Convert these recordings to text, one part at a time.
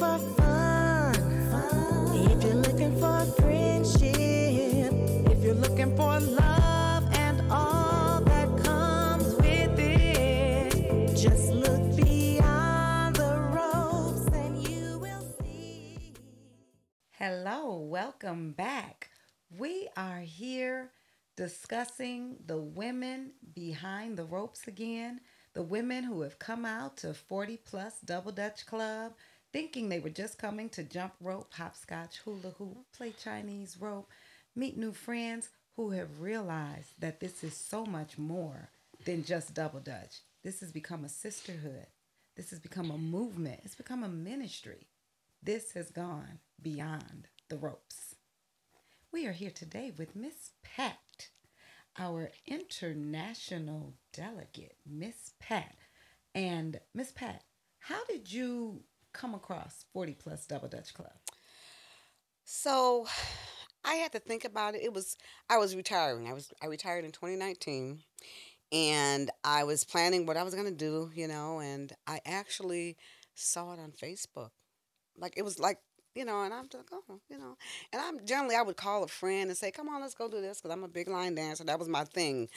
for fun, if you're looking for friendship, if you're looking for love and all that comes with it, just look beyond the ropes and you will see. Hello, welcome back. We are here discussing the women behind the ropes again, the women who have come out to 40 Plus Double Dutch Club thinking they were just coming to jump rope, hopscotch, hula hoop, play Chinese rope, meet new friends, who have realized that this is so much more than just double dutch. This has become a sisterhood. This has become a movement. It's become a ministry. This has gone beyond the ropes. We are here today with Ms. Pat, our international delegate, Ms. Pat. And Ms. Pat, how did you come across 40 Plus Double Dutch Club? So I had to think about it. I was retiring. I retired in 2019, and I was planning what I was going to do, and I actually saw it on Facebook. Like, it was like, and I'm like, oh, and I would call a friend and say, come on, let's go do this, because I'm a big line dancer. That was my thing.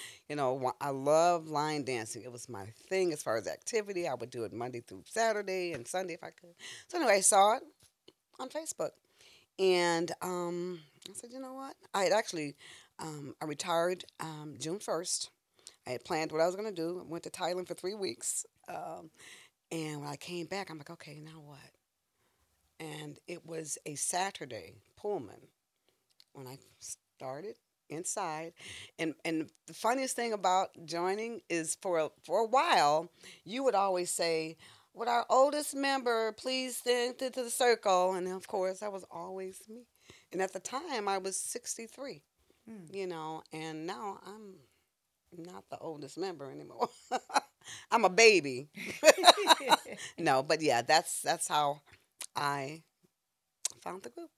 I love line dancing. It was my thing as far as activity. I would do it Monday through Saturday and Sunday if I could. So anyway, I saw it on Facebook. And I said, you know what? I had actually, I retired June 1st. I had planned what I was going to do. I went to Thailand for 3 weeks. And when I came back, I'm like, okay, now what? And it was a Saturday, Pullman, when I started inside. And the funniest thing about joining is for a while, you would always say, would our oldest member please send it to the circle? And of course, that was always me. And at the time, I was 63, and now I'm not the oldest member anymore. I'm a baby. No, but yeah, that's how I found the group.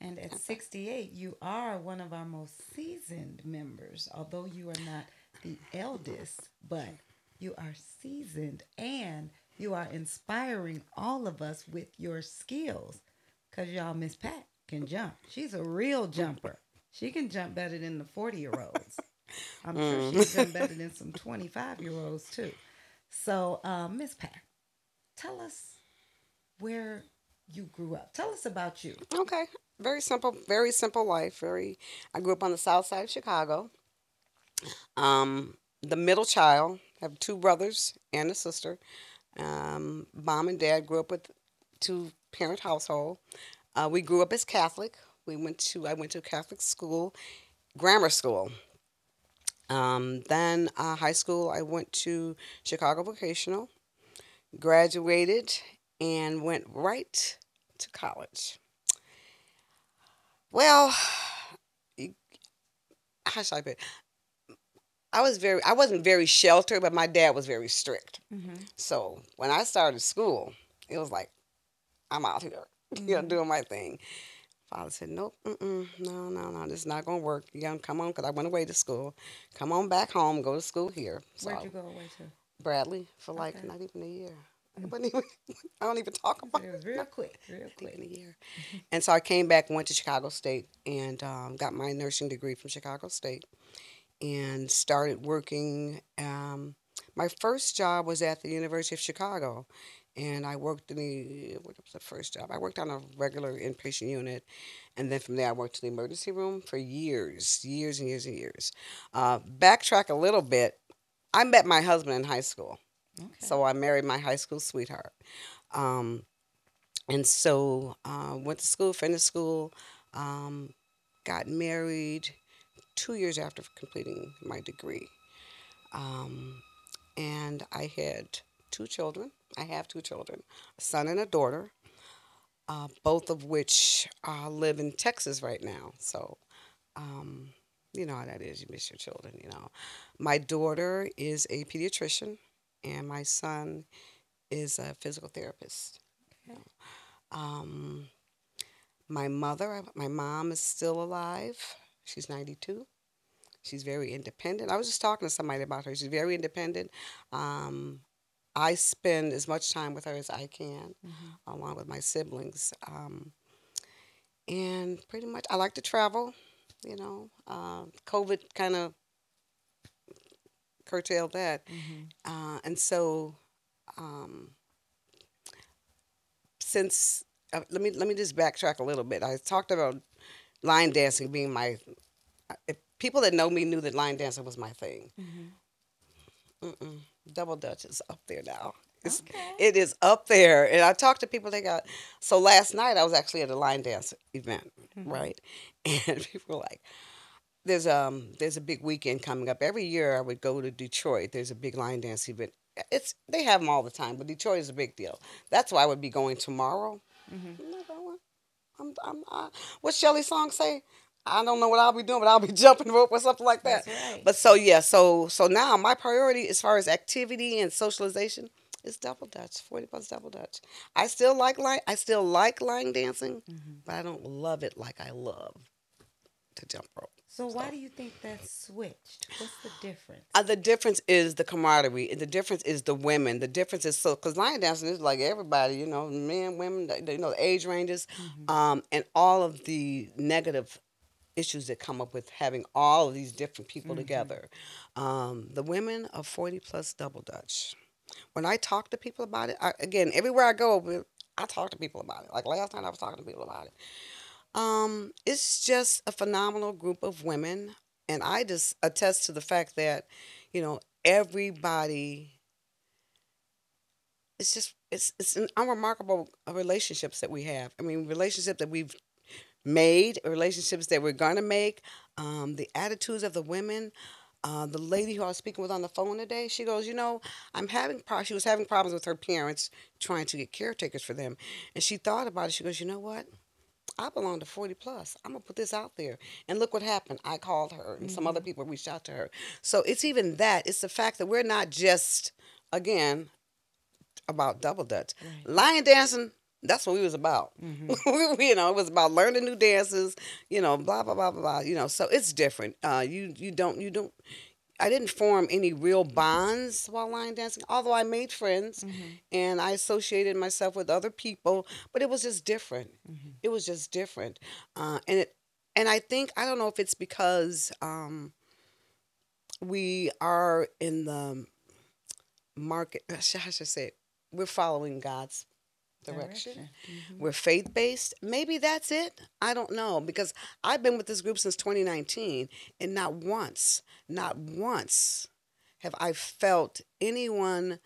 And at 68, you are one of our most seasoned members, although you are not the eldest, but you are seasoned and you are inspiring all of us with your skills, because y'all, Miss Pat can jump. She's a real jumper. She can jump better than the 40-year-olds. I'm sure she can jump better than some 25-year-olds too. So, Miss Pat, tell us where you grew up. Tell us about you. Okay. Very simple life. I grew up on the south side of Chicago. The middle child. I have two brothers and a sister. Mom and dad grew up with two-parent household. We grew up as Catholic. I went to a Catholic school, grammar school. Then high school, I went to Chicago Vocational, graduated, and went right to college. Well, how should I put it? I wasn't very sheltered, but my dad was very strict. Mm-hmm. So when I started school, it was like, I'm out here, mm-hmm. Doing my thing. Father said, nope, no, this is not going to work. You're going to come on, because I went away to school. Come on back home, go to school here. So Where'd you go away to? Bradley, for like not even a year. I don't even talk about it. Real quick. A year. And so I came back, went to Chicago State, and got my nursing degree from Chicago State, and started working. My first job was at the University of Chicago, and I worked what was the first job? I worked on a regular inpatient unit, and then from there I worked in the emergency room for years and years. Backtrack a little bit. I met my husband in high school. Okay. So I married my high school sweetheart. And so went to school, finished school, got married 2 years after completing my degree. And I had two children. I have two children, a son and a daughter, both of which live in Texas right now. So, how that is. You miss your children, My daughter is a pediatrician. And my son is a physical therapist. Okay. My mom is still alive. She's 92. She's very independent. I was just talking to somebody about her. She's very independent. I spend as much time with her as I can, mm-hmm. along with my siblings. And pretty much, I like to travel, you know. COVID kind of curtailed that. Mm-hmm. And so, since, let me just backtrack a little bit. I talked about line dancing being my, people that know me knew that line dancing was my thing. Mm-hmm. Mm-mm. Double Dutch is up there now. It's, okay. It is up there. And I talked to people, so last night I was actually at a line dance event, mm-hmm. right? And people were like, there's a big weekend coming up. Every year I would go to Detroit. There's a big line dance event. They have them all the time, but Detroit is a big deal. That's why I would be going tomorrow. Mm-hmm. I'm not going. What's Shelley's song say? I don't know what I'll be doing, but I'll be jumping rope or something like that. That's right. But so, yeah, so now my priority as far as activity and socialization is Double Dutch, 40 Plus Double Dutch. I still like line dancing, mm-hmm. but I don't love it like I love to jump rope. So why do you think that's switched? What's the difference? The difference is the camaraderie. The difference is the women. The difference is because line dancing is like everybody, you know, men, women, you know, age ranges, mm-hmm. And all of the negative issues that come up with having all of these different people mm-hmm. together. The women of 40 Plus Double Dutch. When I talk to people about it, again, everywhere I go, I talk to people about it. Like last night I was talking to people about it. It's just a phenomenal group of women. And I just attest to the fact that, you know, everybody, it's an unremarkable relationships that we have. I mean, relationship that we've made, relationships that we're going to make, the attitudes of the women. The lady who I was speaking with on the phone today, she goes, you know, she was having problems with her parents trying to get caretakers for them. And she thought about it. She goes, you know what? I belong to 40 Plus. I'm going to put this out there. And look what happened. I called her and mm-hmm. some other people reached out to her. So it's even that. It's the fact that we're not just, again, about Double Dutch. Right. Lion dancing, that's what we was about. Mm-hmm. You know, it was about learning new dances, you know, blah, blah, blah, blah, blah. You know, so it's different. You don't, I didn't form any real bonds while line dancing, although I made friends mm-hmm. and I associated myself with other people, but it was just different. Mm-hmm. It was just different. And I think, I don't know if it's because we are in the market, I should say, we're following God's direction. Mm-hmm. We're faith-based. Maybe that's it. I don't know, because I've been with this group since 2019, and not once have I felt anyone,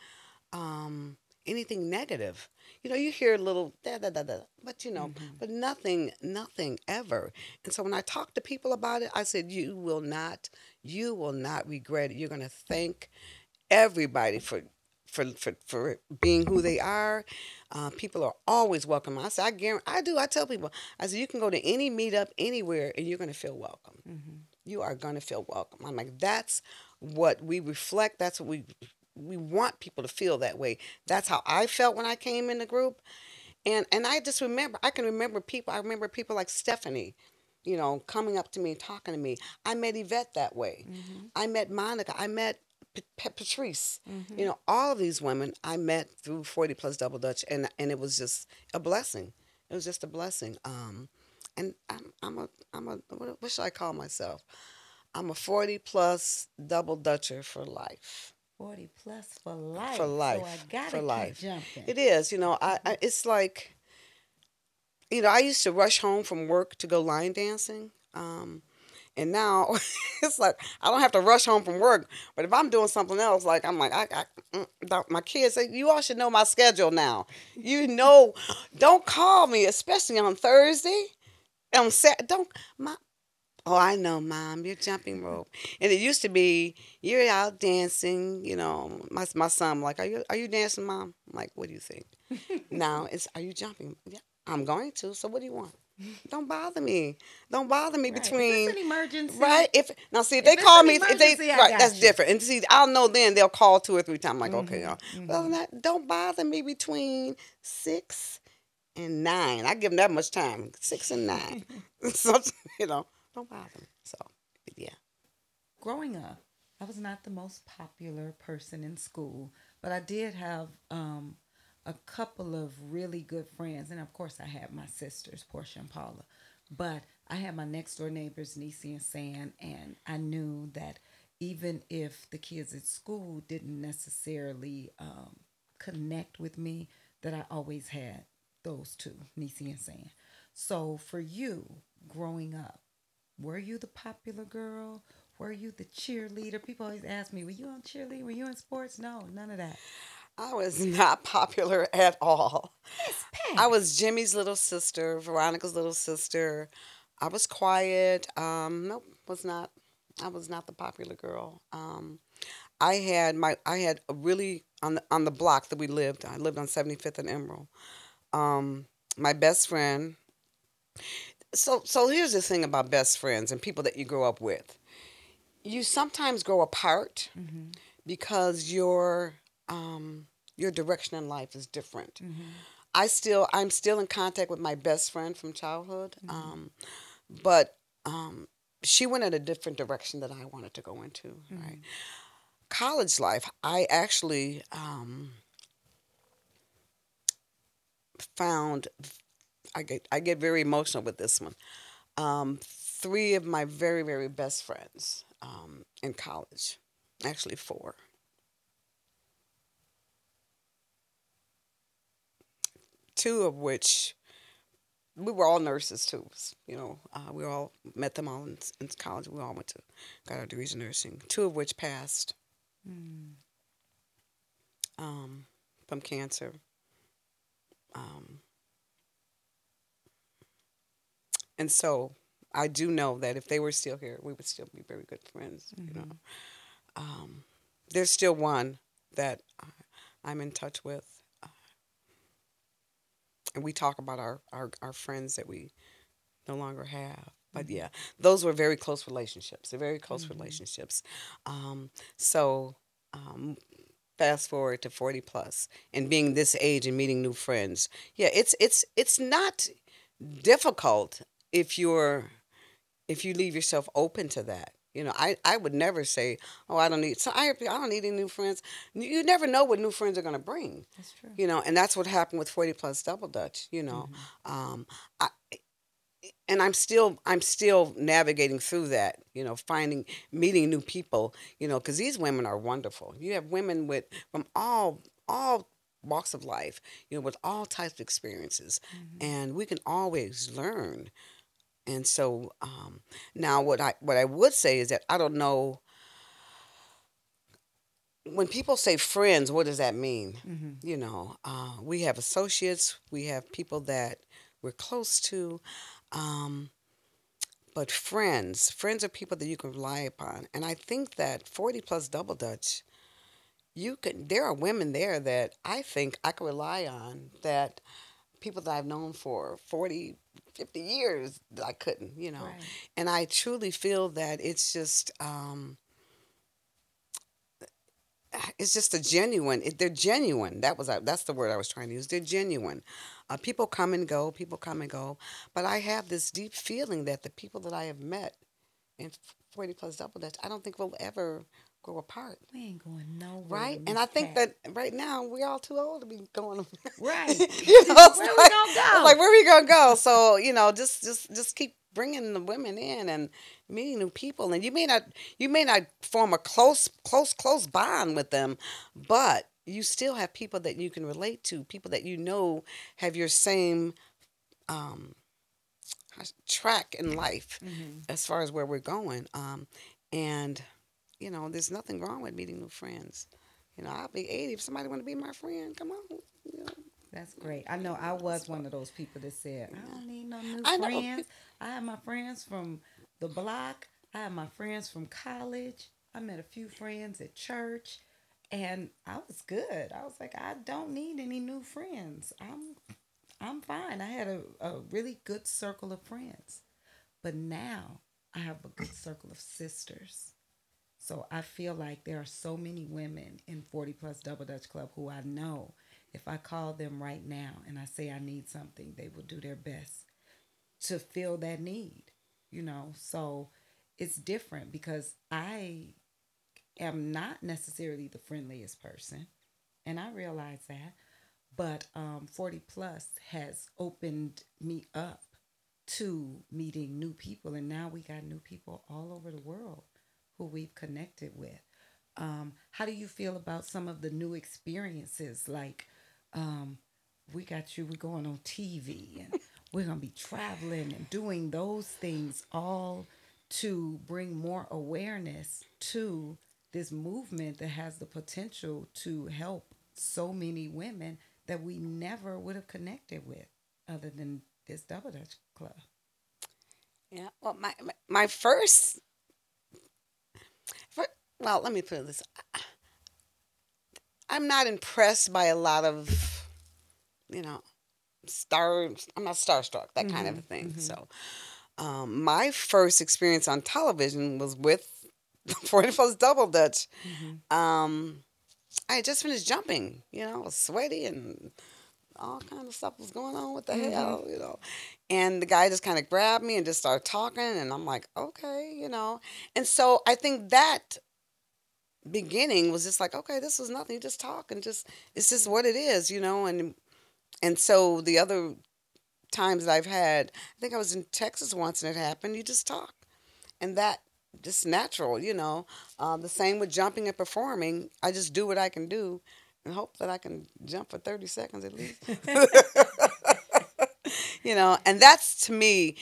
anything negative. You know, you hear a little da-da-da-da, but you know, mm-hmm. but nothing ever. And so when I talked to people about it, I said, you will not regret it. You're going to thank everybody for being who they are. People are always welcome. I say, I tell people, I say, you can go to any meetup anywhere and you're going to feel welcome. Mm-hmm. You are going to feel welcome. I'm like, that's what we reflect. That's what we want people to feel that way. That's how I felt when I came in the group. And I just remember, I remember people like Stephanie, you know, coming up to me and talking to me. I met Yvette that way. Mm-hmm. I met Monica. I met Patrice, mm-hmm. you know, all of these women I met through 40 Plus Double Dutch, and it was just a blessing. It was just a blessing. And I'm a what should I call myself? I'm a 40 Plus Double Dutcher for life. 40 Plus for life. For life. So I gotta keep jumping. It is, you know. I it's like, you know, I used to rush home from work to go line dancing. And now it's like I don't have to rush home from work, but if I'm doing something else, like I'm like my kids say, you all should know my schedule now. You know, don't call me, especially on Thursday. On Saturday, I know, Mom, you're jumping rope. And it used to be you're out dancing. You know, my son, I'm like, are you dancing, Mom? I'm like, what do you think? Now it's, are you jumping? Yeah, I'm going to. So what do you want? Don't bother me right. Between if it's an emergency. Right. If they call me, that's different. And see, I'll know then they'll call 2 or 3 times. I'm like, mm-hmm. okay, y'all. Mm-hmm. Well, don't bother me between 6 and 9. I give them that much time. 6 and 9. So, you know, don't bother me. So yeah. Growing up, I was not the most popular person in school, But I did have a couple of really good friends. And, of course, I had my sisters, Portia and Paula. But I had my next-door neighbors, Niecy and San, and I knew that even if the kids at school didn't necessarily connect with me, that I always had those two, Niecy and San. So for you, growing up, were you the popular girl? Were you the cheerleader? People always ask me, were you on cheerleading? Were you in sports? No, none of that. I was not popular at all. I was Jimmy's little sister, Veronica's little sister. I was quiet. I was not the popular girl. I had a really on the block that we lived. I lived on 75th and Emerald. My best friend. So here's the thing about best friends and people that you grow up with. You sometimes grow apart mm-hmm. because your direction in life is different. Mm-hmm. I'm still in contact with my best friend from childhood, mm-hmm. but she went in a different direction that I wanted to go into. Mm-hmm. Right, college life. I actually found. I get very emotional with this one. Three of my very, very best friends in college, actually four. Two of which, we were all nurses too. You know, we all met them all in college. We all got our degrees in nursing. Two of which passed from cancer. And so I do know that if they were still here, we would still be very good friends. Mm-hmm. You know, there's still one that I'm in touch with. And we talk about our friends that we no longer have. But yeah, those were very close relationships. They're very close mm-hmm. relationships. So fast forward to 40 plus and being this age and meeting new friends. Yeah, it's not difficult if you leave yourself open to that. You know, I would never say, oh, I don't need any new friends. You never know what new friends are going to bring. That's true. You know, and that's what happened with 40 Plus Double Dutch, you know. Mm-hmm. And I'm still navigating through that, you know, meeting new people, you know, because these women are wonderful. You have women from all walks of life, you know, with all types of experiences. Mm-hmm. And we can always learn. And so now what I would say is that I don't know. When people say friends, what does that mean? Mm-hmm. You know, we have associates. We have people that we're close to. But friends are people that you can rely upon. And I think that 40 Plus Double Dutch, there are women there that I think I can rely on, that people that I've known for 40 50 years that I couldn't, you know. Right. And I truly feel that they're genuine. That's the word I was trying to use. They're genuine. People come and go. But I have this deep feeling that the people that I have met in 40 Plus Double Dutch, I don't think we'll ever grow apart. We ain't going nowhere. Right? And I think that right now we're all too old to be going. Right. You know, where we gonna go? So, you know, just keep bringing the women in and meeting new people. And you may not form a close bond with them, but you still have people that you can relate to, people that you know have your same track in life mm-hmm. as far as where we're going. And you know, there's nothing wrong with meeting new friends. You know, I'll be 80 if somebody want to be my friend. Come on. You know. That's great. I know I was one of those people that said, I don't need no new friends. I have my friends from the block. I have my friends from college. I met a few friends at church. And I was good. I was like, I don't need any new friends. I'm fine. I had a really good circle of friends. But now I have a good circle of sisters. So I feel like there are so many women in 40 Plus Double Dutch Club who I know if I call them right now and I say I need something, they will do their best to fill that need, you know. So it's different because I am not necessarily the friendliest person. and I realized that. But 40 Plus has opened me up to meeting new people, and now we got new people all over the world who we've connected with. How do you feel about some of the new experiences? Like, we got you, we're going on TV, and we're going to be traveling and doing those things all to bring more awareness to this movement that has the potential to help so many women that we never would have connected with other than this Double Dutch Club. Yeah, well, my first, let me put this. I'm not impressed by a lot of, I'm not starstruck, that kind of thing. Mm-hmm. So my first experience on television was with 40 Plus Double Dutch. Mm-hmm. I had just finished jumping, I was sweaty and all kind of stuff was going on. What the hell, And the guy just kind of grabbed me and just started talking, and I'm like, okay, And so I think that beginning was just like, okay, this was nothing. You just talk and it's just what it is, And so the other times that I've had, I think I was in Texas once and it happened. You just talk, and that just natural, the same with jumping and performing. I just do what I can do and hope that I can jump for 30 seconds at least. And that's, to me,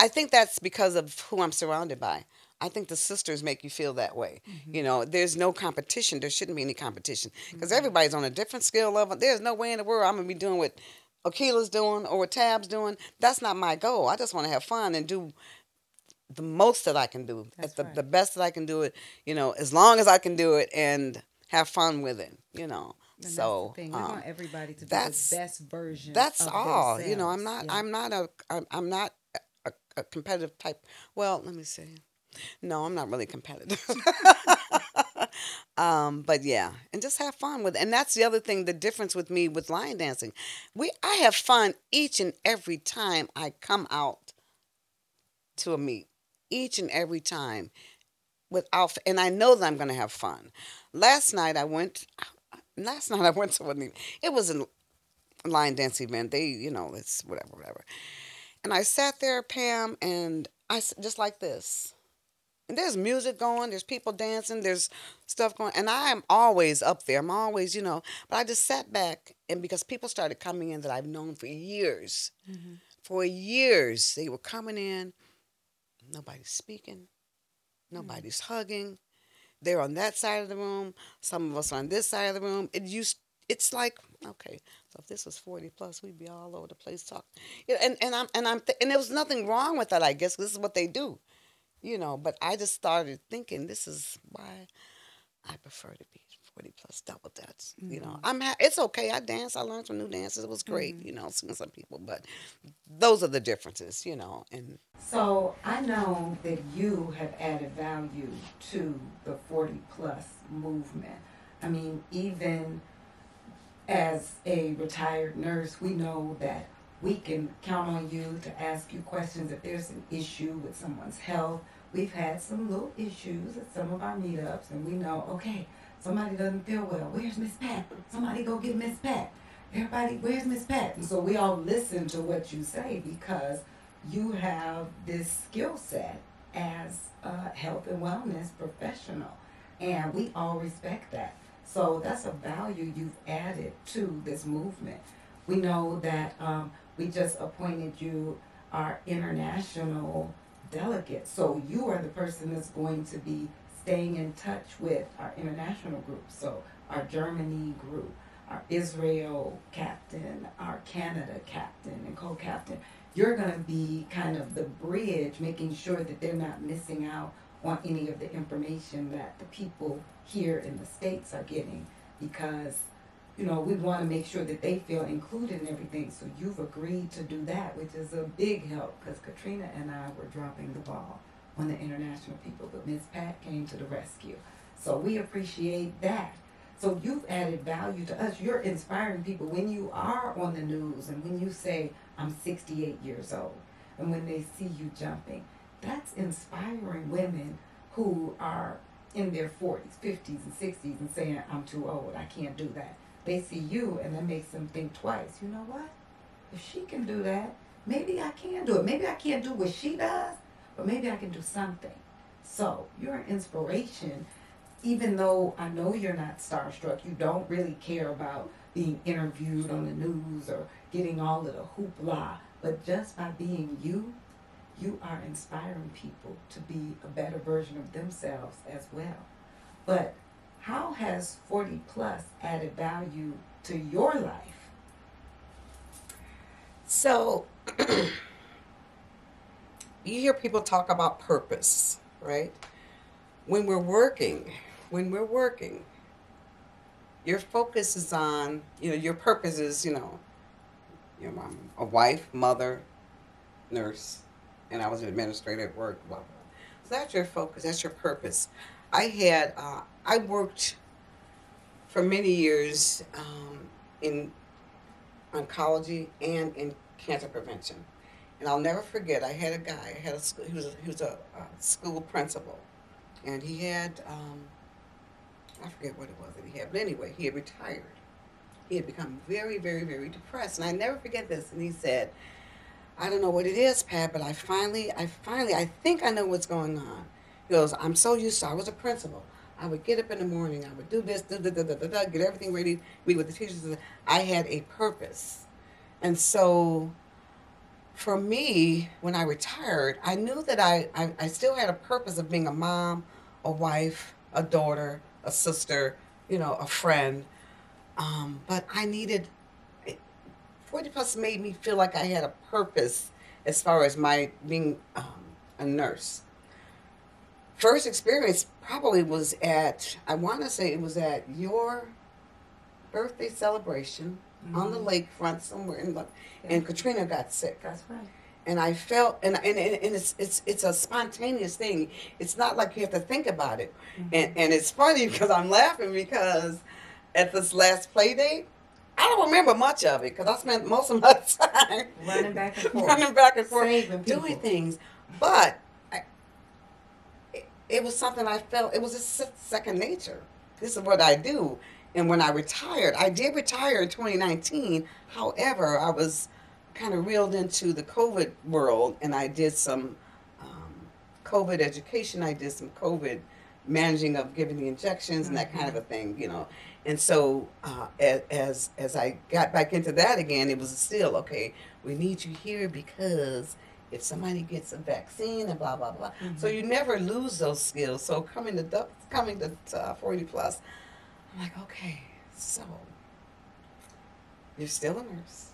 I think that's because of who I'm surrounded by. I think the sisters make you feel that way. Mm-hmm. There's no competition. There shouldn't be any competition because everybody's on a different skill level. There's no way in the world I'm going to be doing what Akila's doing or what Tab's doing. That's not my goal. I just want to have fun and do the most that I can do, the best that I can do it, as long as I can do it and have fun with it, And so that's the thing. We want everybody to be the best version. That's of all. Themselves. I'm not a competitive type. Well, let me see. No, I'm not really competitive. But yeah, and just have fun with it. And that's the other thing, the difference with me with line dancing. I have fun each and every time I come out to a meet. Each and every time, and I know that I'm going to have fun. Last night I went to an event. It was a line dance event. They, it's whatever. And I sat there, Pam, and I just like this. And there's music going. There's people dancing. There's stuff going. And I am always up there. I'm always, But I just sat back, and because people started coming in that I've known for years. Mm-hmm. For years, they were coming in. Nobody's speaking. Nobody's hugging. They're on that side of the room. Some of us are on this side of the room. It's like, okay, so if this was 40 plus, we'd be all over the place talking. And there was nothing wrong with that, I guess. This is what they do, But I just started thinking, this is why I prefer to be 40 plus double dutch. Mm-hmm. It's okay. I dance. I learned some new dances. It was great, seeing some people. But those are the differences, And so I know that you have added value to the 40 plus movement. I mean, even as a retired nurse, we know that we can count on you to ask you questions if there's an issue with someone's health. We've had some little issues at some of our meetups, and we know, okay, somebody doesn't feel well. Where's Ms. Pat? Somebody go get Ms. Pat. Everybody, where's Ms. Pat? And so we all listen to what you say because you have this skill set as a health and wellness professional, and we all respect that. So that's a value you've added to this movement. We know that we just appointed you our international delegate. So you are the person that's going to be staying in touch with our international group. So our Germany group, our Israel captain, our Canada captain and co-captain. You're going to be kind of the bridge, making sure that they're not missing out on any of the information that the people here in the States are getting, because we want to make sure that they feel included in everything. So you've agreed to do that, which is a big help, because Katrina and I were dropping the ball on the international people, but Ms. Pat came to the rescue. So we appreciate that. So you've added value to us. You're inspiring people when you are on the news and when you say, I'm 68 years old, and when they see you jumping. That's inspiring women who are in their 40s, 50s, and 60s and saying, I'm too old, I can't do that. They see you, and that makes them think twice. You know what? If she can do that, maybe I can do it. Maybe I can't do what she does, but maybe I can do something. So you're an inspiration. Even though I know you're not starstruck, you don't really care about being interviewed on the news or getting all of the hoopla, but just by being you, you are inspiring people to be a better version of themselves as well. But how has 40 Plus added value to your life? So, you hear people talk about purpose, right? When we're working, your focus is on, your purpose is, I'm a wife, mother, nurse, and I was an administrator at work, blah, blah. So that's your focus, that's your purpose. I worked for many years in oncology and in cancer prevention. And I'll never forget, I had a guy, he was a school principal, and he had, I forget what it was that he had, but anyway, he had retired. He had become very, very, very depressed, and I never forget this. And he said, I don't know what it is, Pat, but I finally, I think I know what's going on. He goes, I'm so used to, I was a principal. I would get up in the morning, I would do this, get everything ready, meet with the teachers. I had a purpose. And so for me, when I retired, I knew that I still had a purpose of being a mom, a wife, a daughter, a sister, a friend. But I needed, 40 Plus made me feel like I had a purpose as far as my being a nurse. First experience probably was at your birthday celebration, mm-hmm, on the lakefront somewhere in London, yeah. And Katrina got sick. That's right. And I felt, and it's a spontaneous thing. It's not like you have to think about it. Mm-hmm. And it's funny because I'm laughing because at this last play date, I don't remember much of it because I spent most of my time running back and forth, doing things. But it was something I felt, it was a second nature. This is what I do. And when I did retire in 2019. However, I was kind of reeled into the COVID world, and I did some COVID education. I did some COVID managing of giving the injections and that kind of a thing, And so as I got back into that again, it was still, okay, we need you here because if somebody gets a vaccine and blah, blah, blah. Mm-hmm. So you never lose those skills. So coming to 40 Plus, I'm like, okay, so you're still a nurse.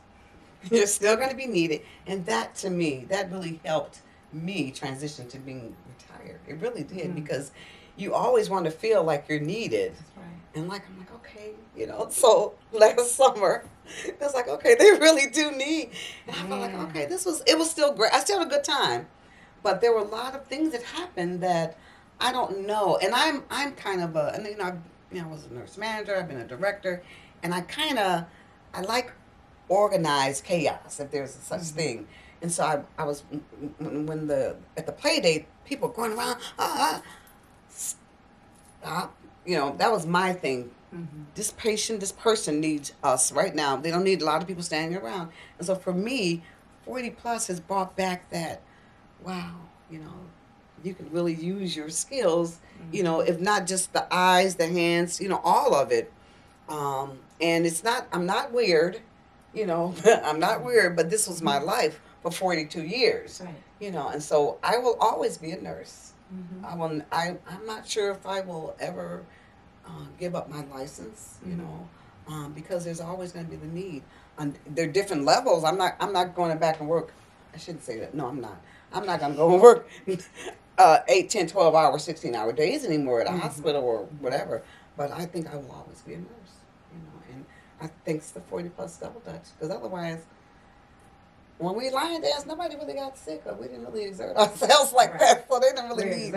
You're still going to be needed. And that, to me, that really helped me transition to being retired. It really did, mm-hmm, because you always want to feel like you're needed. That's right. And I'm like, okay, So last summer, it was like, okay, they really do need. And I felt like, okay, it was still great. I still had a good time, but there were a lot of things that happened that I don't know. And I'm kind of I was a nurse manager. I've been a director, and I like organized chaos, if there's such, mm-hmm, thing. And so I was, when at the play date, people going around, stop. That was my thing. Mm-hmm. This person needs us right now. They don't need a lot of people standing around. And so for me, 40 Plus has brought back that, wow, you can really use your skills, mm-hmm, if not just the eyes, the hands, all of it. And it's not, I'm not weird, I'm not weird, but this was my life for 42 years, right. And so I will always be a nurse. Mm-hmm. I'm not sure if I will ever give up my license, mm-hmm, because there's always going to be the need. There are different levels. I'm not going back and work. I shouldn't say that. No, I'm not. I'm not going to go and work 8, 10, 12-hour, 16-hour days anymore at a, mm-hmm, hospital or whatever. But I think I will always be a nurse, and I think it's the 40 Plus Double Dutch, because otherwise, when we lying there, nobody really got sick, or we didn't really exert ourselves like right. that, so they didn't really need,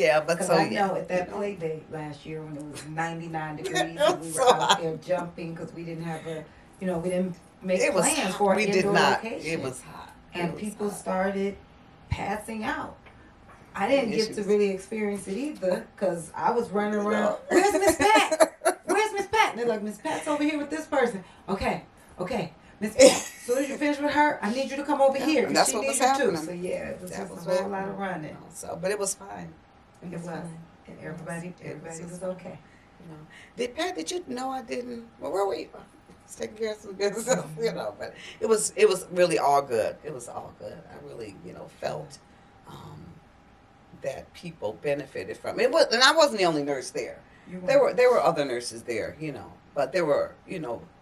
yeah. But so I know at that play date last year when it was 99 degrees, and we were out there jumping because we didn't have we didn't make a plan for an indoor location. It was hot. And people started passing out. I didn't get to really experience it either because I was running around. Where's Ms. Pat? Where's Ms. Pat? And they're like, Ms. Pat's over here with this person. Okay. Ms. Pat, as soon as you finish with her, I need you to come over here. And that's what was happening. So yeah, it was just a whole lot of running. So, but it was fine. It was fine. And everybody was okay. You know, did you know I didn't? Well, where were you? Just taking care of some business, But it was really all good. It was all good. I really, felt that people benefited from it. And I wasn't the only nurse there. There were other nurses there, But there were,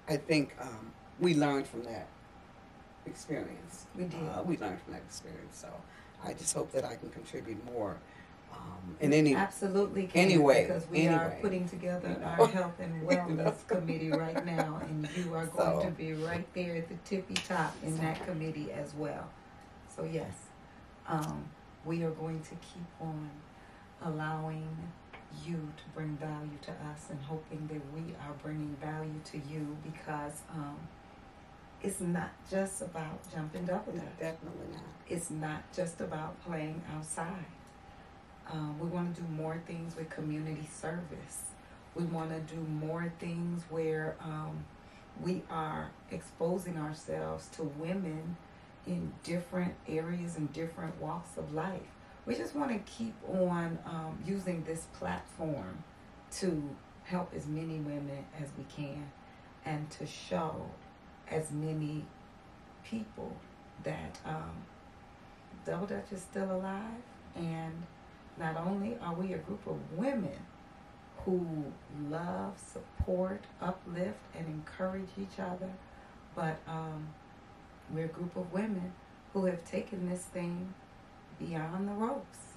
I think we learned from that experience. We did. We learned from that experience. So I just hope that I can contribute more. Because we are putting together our health and wellness committee right now, and you are going to be right there at the tippy top in that committee as well. So yes, we are going to keep on allowing you to bring value to us, and hoping that we are bringing value to you, because it's not just about jumping double dutch. Definitely not. It's not just about playing outside. We want to do more things with community service. We want to do more things where we are exposing ourselves to women in different areas and different walks of life. We just want to keep on using this platform to help as many women as we can, and to show as many people that Double Dutch is still alive. And not only are we a group of women who love, support, uplift, and encourage each other, but we're a group of women who have taken this thing beyond the ropes.